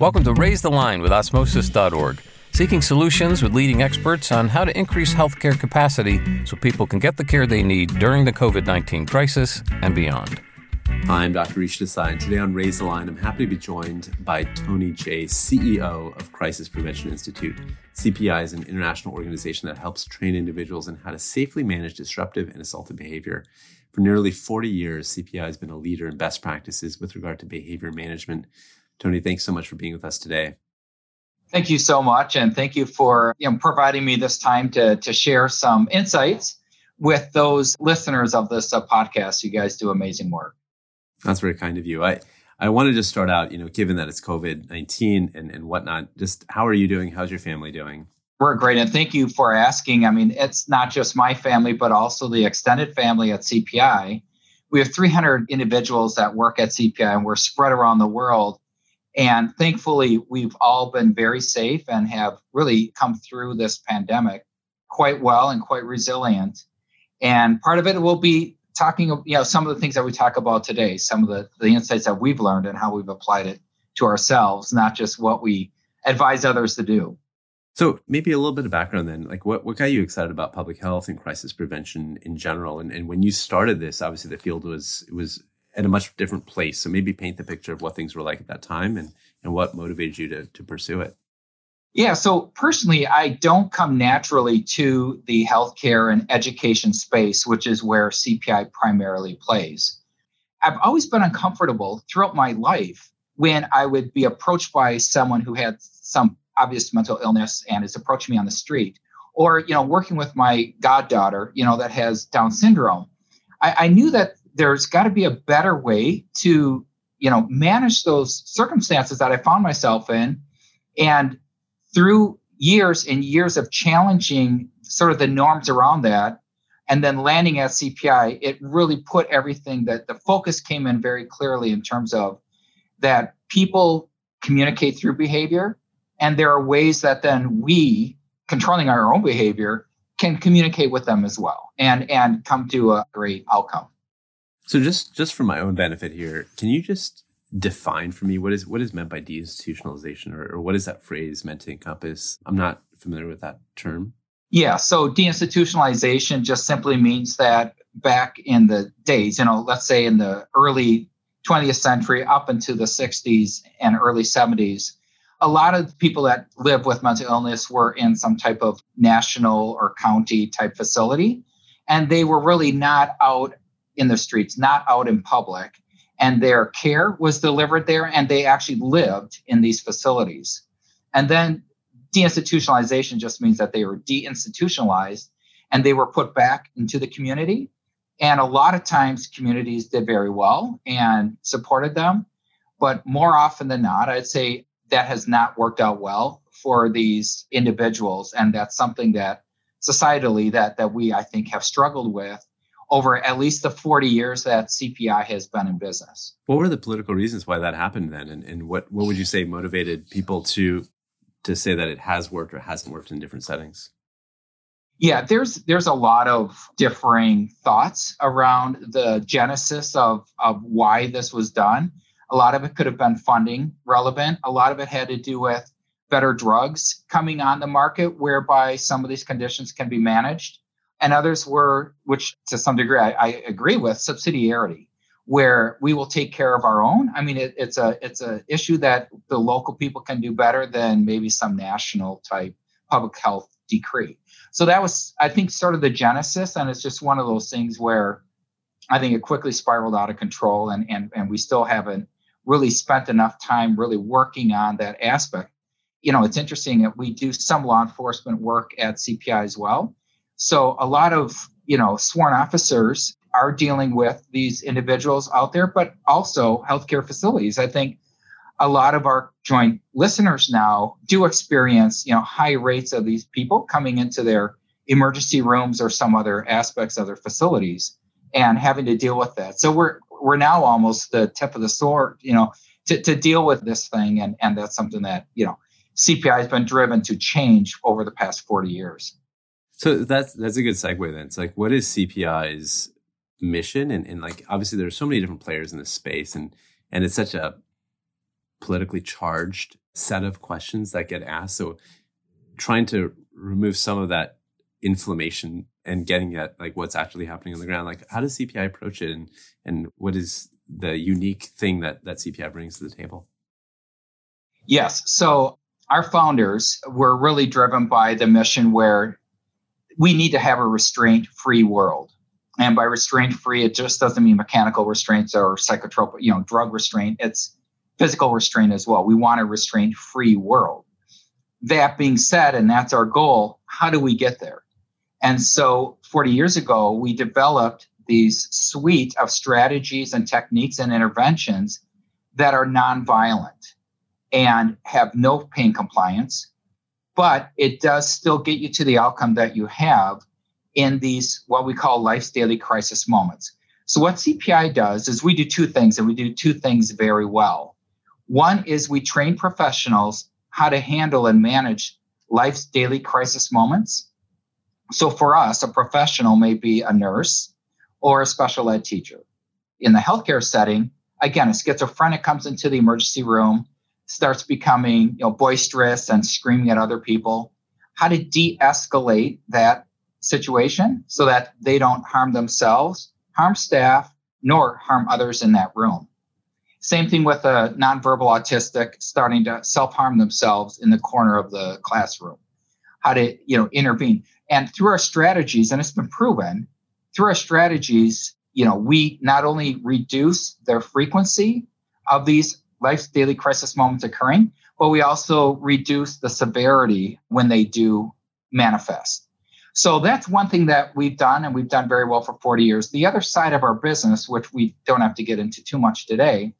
Welcome to Raise the Line with Osmosis.org, seeking solutions with leading experts on how to increase healthcare capacity so people can get the care they need during the COVID-19 crisis and beyond. Hi, I'm Dr. Rish Desai, and today on Raise the Line, I'm happy to be joined by Tony Jay, CEO of Crisis Prevention Institute. CPI is an international organization that helps train individuals in how to safely manage disruptive and assaultive behavior. For nearly 40 years, CPI has been a leader in best practices with regard to behavior management. Tony, thanks so much for being with us today. Thank you so much, and thank you for providing me this time to share some insights with those listeners of this podcast. You guys do amazing work. That's very kind of you. I want to just start out, given that it's COVID-19 and whatnot, just how are you doing? How's your family doing? We're great. And thank you for asking. I mean, it's not just my family, but also the extended family at CPI. We have 300 individuals that work at CPI, and we're spread around the world. And thankfully, we've all been very safe and have really come through this pandemic quite well and quite resilient. And part of it will be talking, some of the things that we talk about today, some of the insights that we've learned and how we've applied it to ourselves, not just what we advise others to do. So maybe a little bit of background then, like what got you excited about public health and crisis prevention in general? And when you started this, obviously the field was at a much different place. So maybe paint the picture of what things were like at that time and what motivated you to pursue it. Yeah. So personally, I don't come naturally to the healthcare and education space, which is where CPI primarily plays. I've always been uncomfortable throughout my life when I would be approached by someone who had some obvious mental illness and is approaching me on the street, or, working with my goddaughter, that has Down syndrome. I knew that there's got to be a better way to, manage those circumstances that I found myself in. And through years and years of challenging sort of the norms around that, and then landing at CPI, it really put everything that the focus came in very clearly in terms of that people communicate through behavior, and there are ways that then we, controlling our own behavior, can communicate with them as well and come to a great outcome. So just for my own benefit here, can you just define for me what is meant by deinstitutionalization, or what is that phrase meant to encompass? I'm not familiar with that term. Yeah, so deinstitutionalization just simply means that back in the days, let's say in the early 20th century up into the 60s and early 70s, a lot of people that live with mental illness were in some type of national or county type facility, and they were really not out in the streets, not out in public. And their care was delivered there, and they actually lived in these facilities. And then deinstitutionalization just means that they were deinstitutionalized, and they were put back into the community. And a lot of times communities did very well and supported them. But more often than not, I'd say that has not worked out well for these individuals. And that's something that societally that we, I think, have struggled with over at least the 40 years that CPI has been in business. What were the political reasons why that happened then? And what would you say motivated people to say that it has worked or hasn't worked in different settings? Yeah, there's a lot of differing thoughts around the genesis of why this was done. A lot of it could have been funding relevant. A lot of it had to do with better drugs coming on the market whereby some of these conditions can be managed. And others were, which to some degree I agree with, subsidiarity, where we will take care of our own. I mean, it's a issue that the local people can do better than maybe some national type public health decree. So that was, I think, sort of the genesis. And it's just one of those things where I think it quickly spiraled out of control. And we still haven't really spent enough time really working on that aspect. It's interesting that we do some law enforcement work at CPI as well. So a lot of, sworn officers are dealing with these individuals out there, but also healthcare facilities. I think a lot of our joint listeners now do experience, high rates of these people coming into their emergency rooms or some other aspects of their facilities and having to deal with that. So we're now almost the tip of the sword, to deal with this thing. And that's something that, CPI has been driven to change over the past 40 years. So that's a good segue then. It's like, what is CPI's mission? And obviously there's so many different players in this space, and it's such a politically charged set of questions that get asked. So trying to remove some of that inflammation and getting at like what's actually happening on the ground. Like, how does CPI approach it, and what is the unique thing that CPI brings to the table? Yes. So our founders were really driven by the mission where we need to have a restraint-free world. And by restraint-free, it just doesn't mean mechanical restraints or psychotropic, drug restraint. It's physical restraint as well. We want a restraint-free world. That being said, and that's our goal, how do we get there? And so 40 years ago, we developed these suite of strategies and techniques and interventions that are nonviolent and have no pain compliance, but it does still get you to the outcome that you have in these, what we call life's daily crisis moments. So what CPI does is we do two things, and we do two things very well. One is we train professionals how to handle and manage life's daily crisis moments. So for us, a professional may be a nurse or a special ed teacher. In the healthcare setting, again, a schizophrenic comes into the emergency room, starts becoming boisterous and screaming at other people. How to de-escalate that situation so that they don't harm themselves, harm staff, nor harm others in that room. Same thing with a nonverbal autistic starting to self-harm themselves in the corner of the classroom. How to intervene. And through our strategies, and it's been proven, through our strategies, we not only reduce their frequency of these life's daily crisis moments occurring, but we also reduce the severity when they do manifest. So that's one thing that we've done, and we've done very well for 40 years. The other side of our business, which we don't have to get into too much today,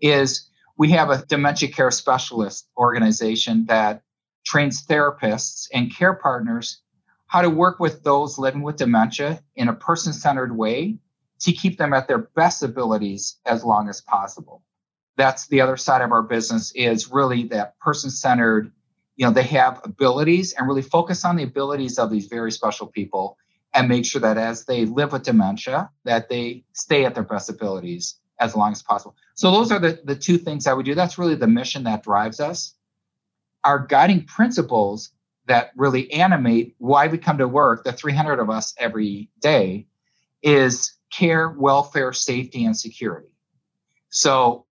is we have a dementia care specialist organization that trains therapists and care partners how to work with those living with dementia in a person-centered way to keep them at their best abilities as long as possible. That's the other side of our business, is really that person-centered, they have abilities, and really focus on the abilities of these very special people and make sure that as they live with dementia, that they stay at their best abilities as long as possible. So those are the two things that we do. That's really the mission that drives us. Our guiding principles that really animate why we come to work, the 300 of us every day, is care, welfare, safety, and security. So,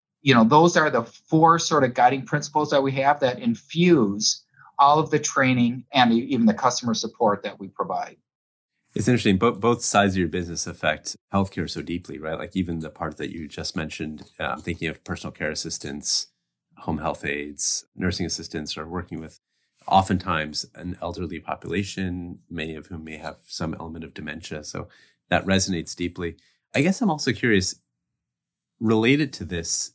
those are the four sort of guiding principles that we have that infuse all of the training and even the customer support that we provide. It's interesting, both sides of your business affect healthcare so deeply, right? Like even the part that you just mentioned, I'm thinking of personal care assistants, home health aides, nursing assistants are working with oftentimes an elderly population, many of whom may have some element of dementia. So that resonates deeply. I guess I'm also curious, related to this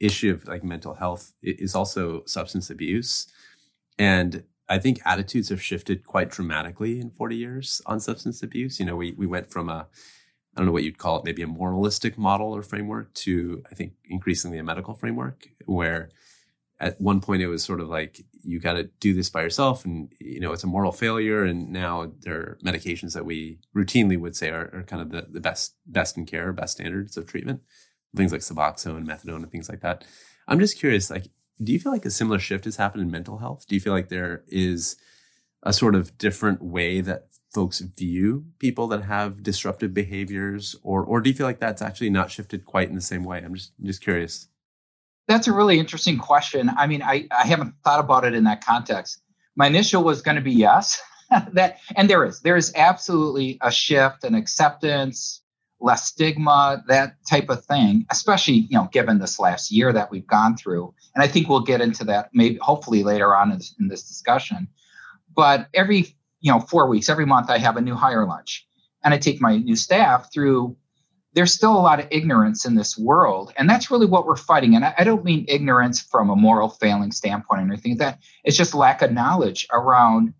issue of like mental health is also substance abuse. And I think attitudes have shifted quite dramatically in 40 years on substance abuse. We went from I don't know what you'd call it, maybe a moralistic model or framework to, I think, increasingly a medical framework, where at one point it was sort of like, you got to do this by yourself and, it's a moral failure. And now there are medications that we routinely would say are kind of the best in care, best standards of treatment, things like Suboxone, methadone, and things like that. I'm just curious, like, do you feel like a similar shift has happened in mental health? Do you feel like there is a sort of different way that folks view people that have disruptive behaviors, or do you feel like that's actually not shifted quite in the same way? I'm just curious. That's a really interesting question. I mean, I haven't thought about it in that context. My initial was going to be yes. And there is absolutely a shift and acceptance, less stigma, that type of thing, especially, given this last year that we've gone through. And I think we'll get into that maybe hopefully later on in this discussion. But every 4 weeks, every month, I have a new hire lunch, and I take my new staff through. There's still a lot of ignorance in this world, and that's really what we're fighting. And I don't mean ignorance from a moral failing standpoint or anything like that. It's just lack of knowledge around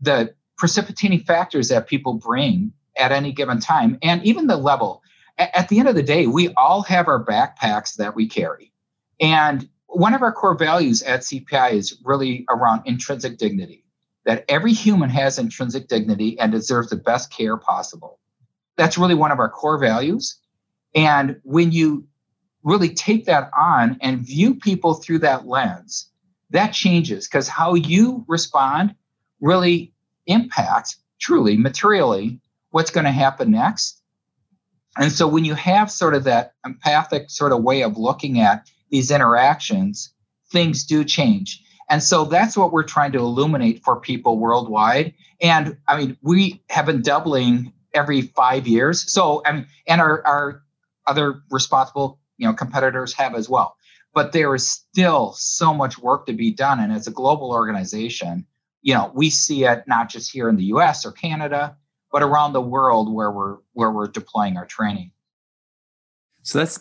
the precipitating factors that people bring at any given time, and even the level. At the end of the day, we all have our backpacks that we carry, and one of our core values at CPI is really around intrinsic dignity. That every human has intrinsic dignity and deserves the best care possible. That's really one of our core values. And when you really take that on and view people through that lens, that changes, because how you respond really impacts truly materially what's going to happen next. And so when you have sort of that empathic sort of way of looking at these interactions, things do change. And so that's what we're trying to illuminate for people worldwide. And I mean, we have been doubling every 5 years. So, and our other responsible, competitors have as well. But there is still so much work to be done. And as a global organization, we see it not just here in the US or Canada, but around the world where we're deploying our training. So that's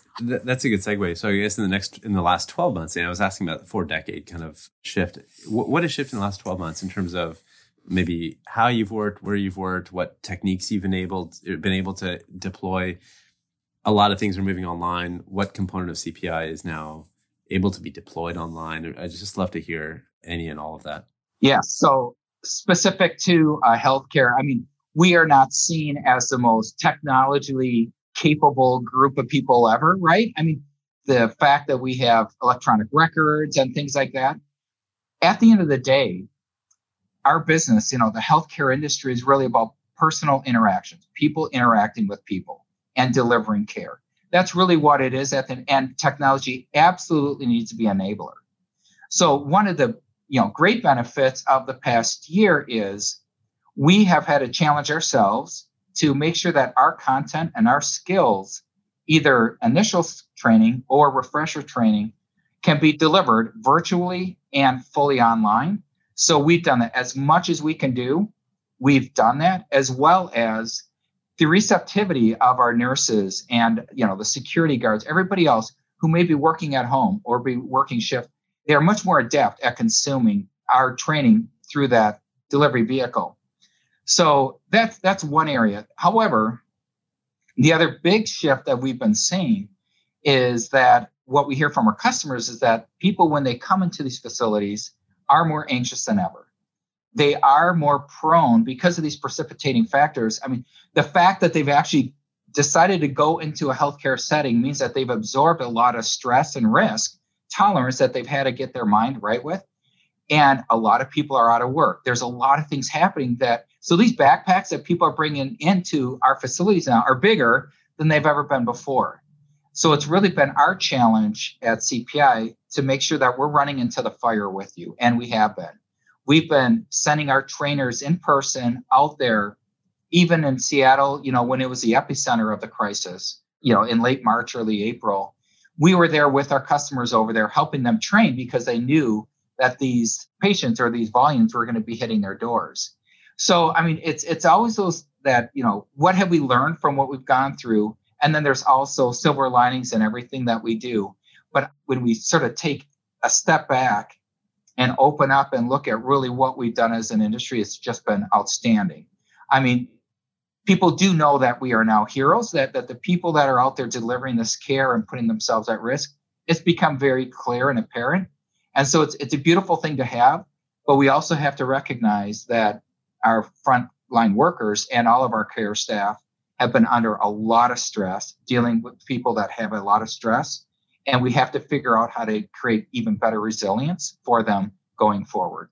a good segue. So I guess in the last 12 months, and I was asking about the 4-decade kind of shift. What has shifted in the last 12 months in terms of maybe how you've worked, where you've worked, what techniques you've been able to deploy? A lot of things are moving online. What component of CPI is now able to be deployed online? I'd just love to hear any and all of that. Yeah. So specific to healthcare, we are not seen as the most technologically capable group of people ever, right? The fact that we have electronic records and things like that. At the end of the day, our business, the healthcare industry is really about personal interactions, people interacting with people and delivering care. That's really what it is at the end. Technology absolutely needs to be an enabler. So one of the great benefits of the past year is we have had to challenge ourselves to make sure that our content and our skills, either initial training or refresher training, can be delivered virtually and fully online. So we've done that as much as we can do. We've done that, as well as the receptivity of our nurses and the security guards, everybody else who may be working at home or be working shift. They are much more adept at consuming our training through that delivery vehicle. So that's one area. However, the other big shift that we've been seeing is that what we hear from our customers is that people, when they come into these facilities, are more anxious than ever. They are more prone because of these precipitating factors. The fact that they've actually decided to go into a healthcare setting means that they've absorbed a lot of stress and risk tolerance that they've had to get their mind right with. And a lot of people are out of work. There's a lot of things happening so these backpacks that people are bringing into our facilities now are bigger than they've ever been before. So it's really been our challenge at CPI to make sure that we're running into the fire with you. And we have been. We've been sending our trainers in person out there, even in Seattle, when it was the epicenter of the crisis, in late March, early April. We were there with our customers over there, helping them train, because they knew that these patients or these volumes were going to be hitting their doors. So, it's always those that, what have we learned from what we've gone through? And then there's also silver linings in everything that we do. But when we sort of take a step back and open up and look at really what we've done as an industry, it's just been outstanding. People do know that we are now heroes, that the people that are out there delivering this care and putting themselves at risk, it's become very clear and apparent. And so it's a beautiful thing to have, but we also have to recognize that our frontline workers and all of our care staff have been under a lot of stress, dealing with people that have a lot of stress, and we have to figure out how to create even better resilience for them going forward.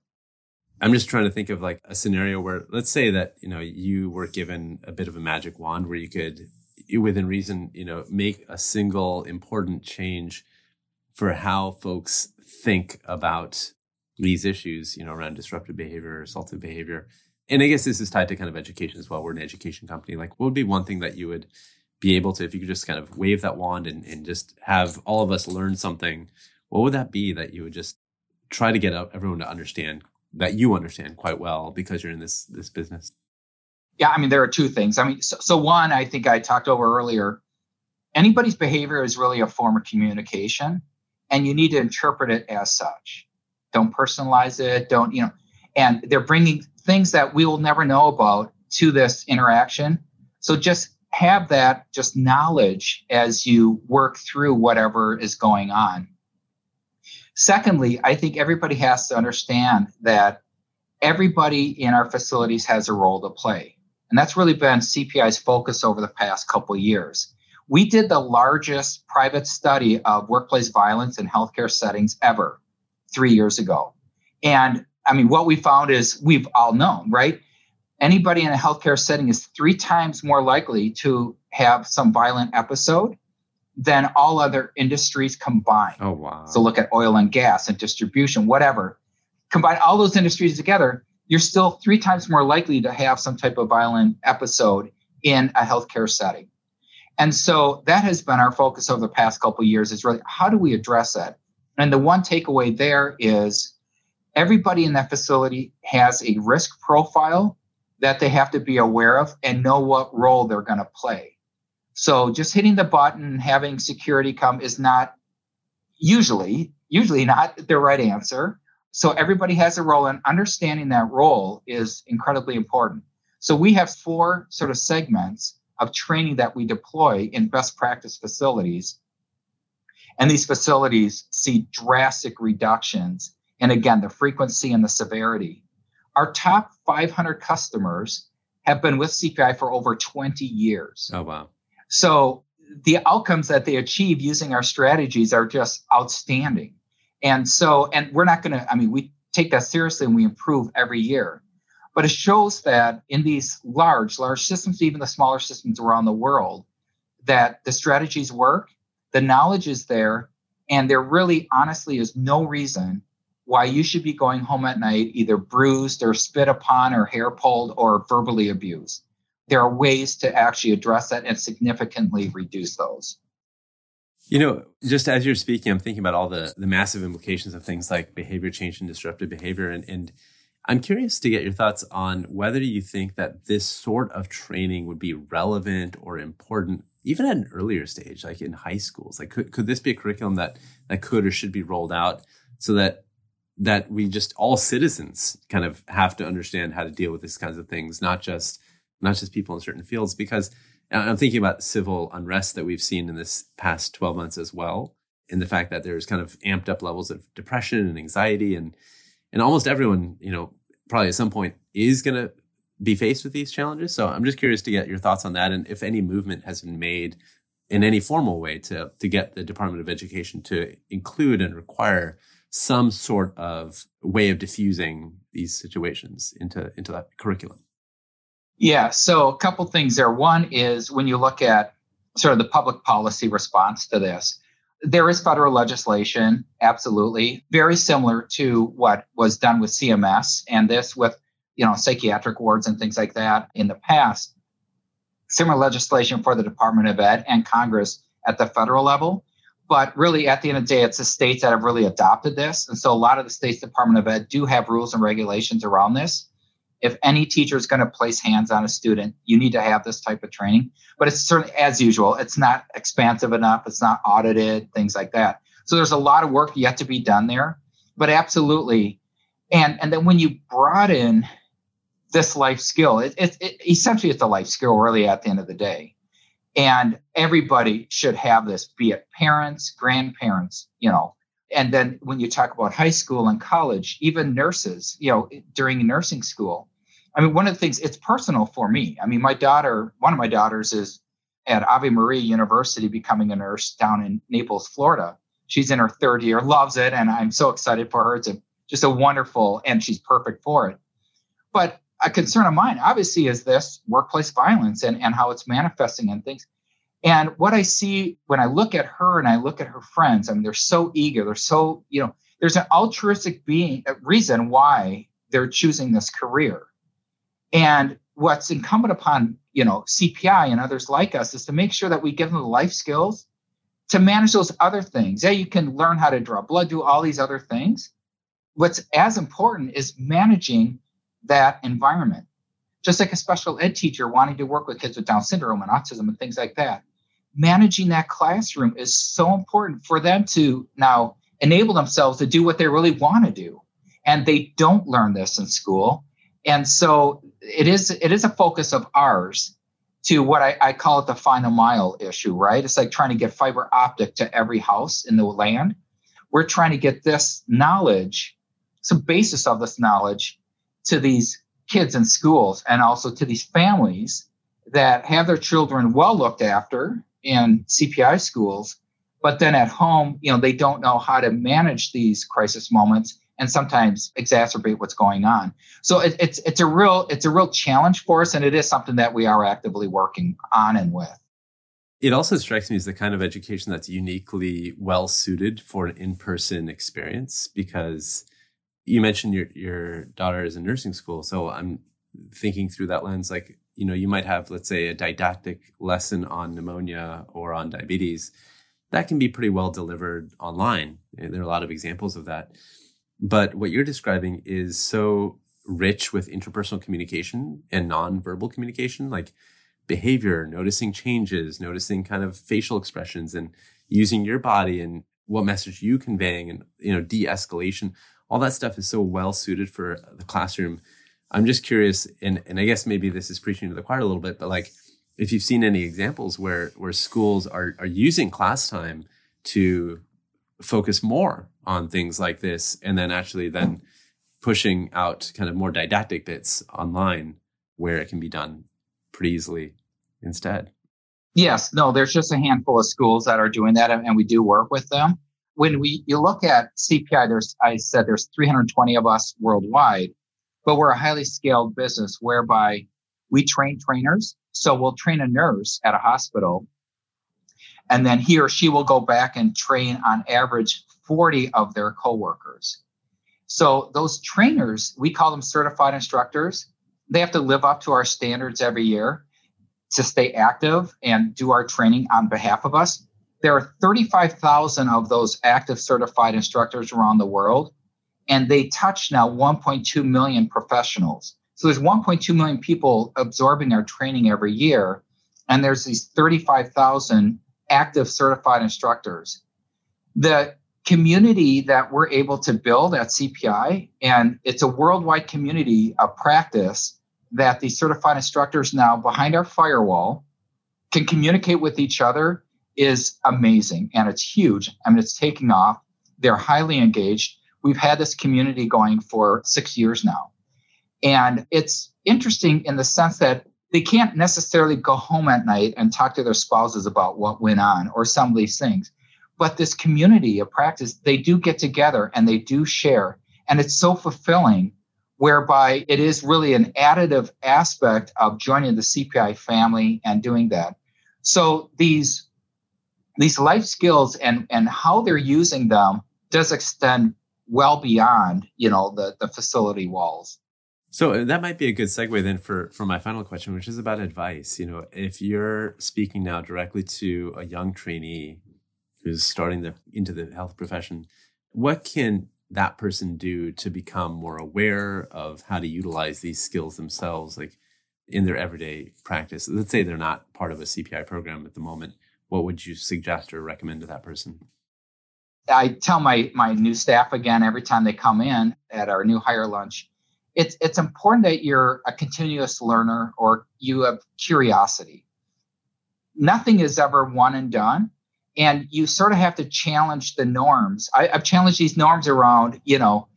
I'm just trying to think of like a scenario where, let's say that, you were given a bit of a magic wand where you could, within reason, make a single important change for how folks think about these issues, around disruptive behavior, assaultive behavior. And I guess this is tied to kind of education as well. We're an education company. Like, what would be one thing that you would be able to, if you could just kind of wave that wand and just have all of us learn something, what would that be that you would just try to get everyone to understand, that you understand quite well because you're in this business? Yeah, there are two things. So one, I think I talked over earlier, anybody's behavior is really a form of communication, and you need to interpret it as such. Don't personalize it. Don't, and they're bringing things that we will never know about to this interaction. So just have that just knowledge as you work through whatever is going on. Secondly, I think everybody has to understand that everybody in our facilities has a role to play. And that's really been CPI's focus over the past couple of years. We did the largest private study of workplace violence in healthcare settings ever 3 years ago. And I mean, what we found is we've all known, right? Anybody in a healthcare setting is 3 times more likely to have some violent episode than all other industries combined. Oh, wow. So look at oil and gas and distribution, whatever. Combine all those industries together, you're still 3 times more likely to have some type of violent episode in a healthcare setting. And so that has been our focus over the past couple of years, is really how do we address that? And the one takeaway there is everybody in that facility has a risk profile that they have to be aware of and know what role they're going to play. So just hitting the button and having security come is not usually not the right answer. So everybody has a role, and understanding that role is incredibly important. So we have 4 sort of segments of training that we deploy in best practice facilities. And these facilities see drastic reductions. And again, the frequency and the severity. Our top 500 customers have been with CPI for over 20 years. Oh, wow. So the outcomes that they achieve using our strategies are just outstanding. And so, and we're not going to, I mean, we take that seriously and we improve every year. But it shows that in these large systems, even the smaller systems around the world, that the strategies work, the knowledge is there, and there really honestly is no reason why you should be going home at night either bruised or spit upon or hair pulled or verbally abused. There are ways to actually address that and significantly reduce those. You know, just as you're speaking, I'm thinking about all the massive implications of things like behavior change and disruptive behavior. And I'm curious to get your thoughts on whether you think that this sort of training would be relevant or important, even at an earlier stage, like in high schools. Like, could this be a curriculum that could or should be rolled out so that we just, all citizens kind of have to understand how to deal with these kinds of things, not just people in certain fields? Because I'm thinking about civil unrest that we've seen in this past 12 months as well, and the fact that there's kind of amped up levels of depression and anxiety, and almost everyone, you know, probably at some point is going to be faced with these challenges. So I'm just curious to get your thoughts on that, and if any movement has been made in any formal way to get the Department of Education to include and require some sort of way of diffusing these situations into that curriculum. Yeah. So a couple things there. One is when you look at sort of the public policy response to this, there is federal legislation, absolutely, very similar to what was done with CMS and this with, you know, psychiatric wards and things like that in the past. Similar legislation for the Department of Ed and Congress at the federal level. But really, at the end of the day, it's the states that have really adopted this. And so a lot of the states' Department of Ed do have rules and regulations around this. If any teacher is going to place hands on a student, you need to have this type of training. But it's certainly, as usual, it's not expansive enough. It's not audited, things like that. So there's a lot of work yet to be done there. But absolutely. And then when you broaden this life skill, essentially it's a life skill really at the end of the day. And everybody should have this, be it parents, grandparents, you know. And then when you talk about high school and college, even nurses, you know, during nursing school, I mean, one of the things, it's personal for me. I mean, one of my daughters is at Ave Maria University becoming a nurse down in Naples, Florida. She's in her 3rd year, loves it. And I'm so excited for her. It's just a wonderful, and she's perfect for it. But a concern of mine, obviously, is this workplace violence and how it's manifesting and things. And what I see when I look at her and I look at her friends, I mean, they're so eager. They're so, you know, there's an altruistic reason why they're choosing this career. And what's incumbent upon, you know, CPI and others like us is to make sure that we give them the life skills to manage those other things. Yeah, you can learn how to draw blood, do all these other things. What's as important is managing that environment, just like a special ed teacher wanting to work with kids with Down syndrome and autism and things like that. Managing that classroom is so important for them to now enable themselves to do what they really want to do. And they don't learn this in school. And so it is a focus of ours to what I call it the final mile issue, right? It's like trying to get fiber optic to every house in the land. We're trying to get this knowledge, some basis of this knowledge, to these kids in schools and also to these families that have their children well looked after in CPI schools, but then at home, you know, they don't know how to manage these crisis moments and sometimes exacerbate what's going on. So it's a real challenge for us, and it is something that we are actively working on and with. It also strikes me as the kind of education that's uniquely well suited for an in-person experience, because you mentioned your daughter is in nursing school. So I'm thinking through that lens, like, you know, you might have, let's say, a didactic lesson on pneumonia or on diabetes. That can be pretty well delivered online. There are a lot of examples of that. But what you're describing is so rich with interpersonal communication and nonverbal communication, like behavior, noticing changes, noticing kind of facial expressions and using your body and what message you conveying, and, you know, de-escalation. All that stuff is so well suited for the classroom. I'm just curious, and I guess maybe this is preaching to the choir a little bit, but like, if you've seen any examples where schools are using class time to focus more on things like this, and then actually then pushing out kind of more didactic bits online where it can be done pretty easily instead. Yes, no, there's just a handful of schools that are doing that, and we do work with them. When you look at CPI, there's 320 of us worldwide, but we're a highly scaled business whereby we train trainers. So we'll train a nurse at a hospital, and then he or she will go back and train on average 40 of their coworkers. So those trainers, we call them certified instructors. They have to live up to our standards every year to stay active and do our training on behalf of us. There are 35,000 of those active certified instructors around the world, and they touch now 1.2 million professionals. So there's 1.2 million people absorbing our training every year, and there's these 35,000 active certified instructors. The community that we're able to build at CPI, and it's a worldwide community of practice that the certified instructors now behind our firewall can communicate with each other, is amazing, and it's huge. I mean, it's taking off. They're highly engaged. We've had this community going for 6 years now. And it's interesting in the sense that they can't necessarily go home at night and talk to their spouses about what went on or some of these things. But this community of practice, they do get together and they do share. And it's so fulfilling, whereby it is really an additive aspect of joining the CPI family and doing that. So these life skills and how they're using them does extend well beyond, you know, the facility walls. So that might be a good segue then for my final question, which is about advice. You know, if you're speaking now directly to a young trainee who's starting into the health profession, what can that person do to become more aware of how to utilize these skills themselves, like in their everyday practice? Let's say they're not part of a CPI program at the moment. What would you suggest or recommend to that person? I tell my new staff again every time they come in at our new hire lunch, it's important that you're a continuous learner or you have curiosity. Nothing is ever one and done, and you sort of have to challenge the norms. I've challenged these norms around, you know,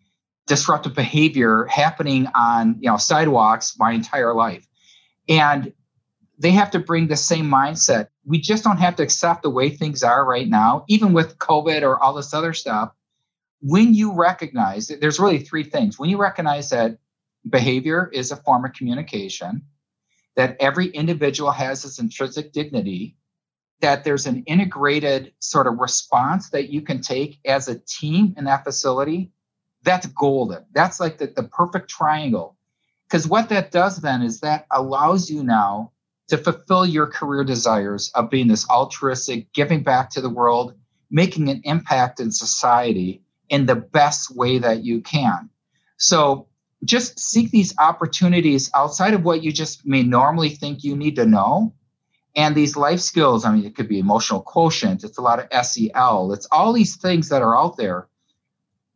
disruptive behavior happening on, you know, sidewalks my entire life. And they have to bring the same mindset. We just don't have to accept the way things are right now, even with COVID or all this other stuff. When you recognize that, there's really three things. When you recognize that behavior is a form of communication, that every individual has its intrinsic dignity, that there's an integrated sort of response that you can take as a team in that facility, that's golden. That's like the perfect triangle. Because what that does then is that allows you now to fulfill your career desires of being this altruistic, giving back to the world, making an impact in society in the best way that you can. So just seek these opportunities outside of what you just may normally think you need to know. And these life skills, I mean, it could be emotional quotient. It's a lot of SEL. It's all these things that are out there.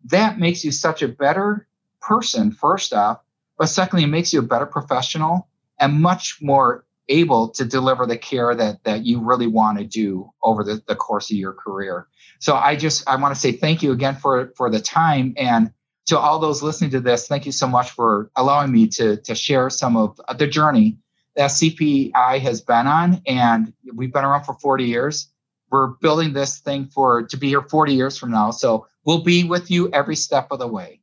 That makes you such a better person, first off. But secondly, it makes you a better professional and much more able to deliver the care that you really want to do over the course of your career. So I want to say thank you again for the time. And to all those listening to this, thank you so much for allowing me to share some of the journey that CPI has been on, and we've been around for 40 years. We're building this thing to be here 40 years from now. So we'll be with you every step of the way.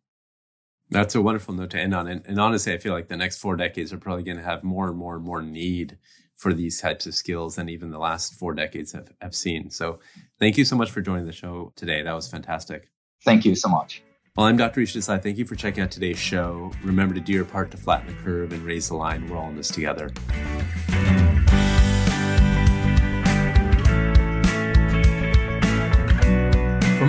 That's a wonderful note to end on. And honestly, I feel like the next 4 decades are probably going to have more and more and more need for these types of skills than even the last 4 decades have seen. So thank you so much for joining the show today. That was fantastic. Thank you so much. Well, I'm Dr. Rish Desai. Thank you for checking out today's show. Remember to do your part to flatten the curve and raise the line. We're all in this together. For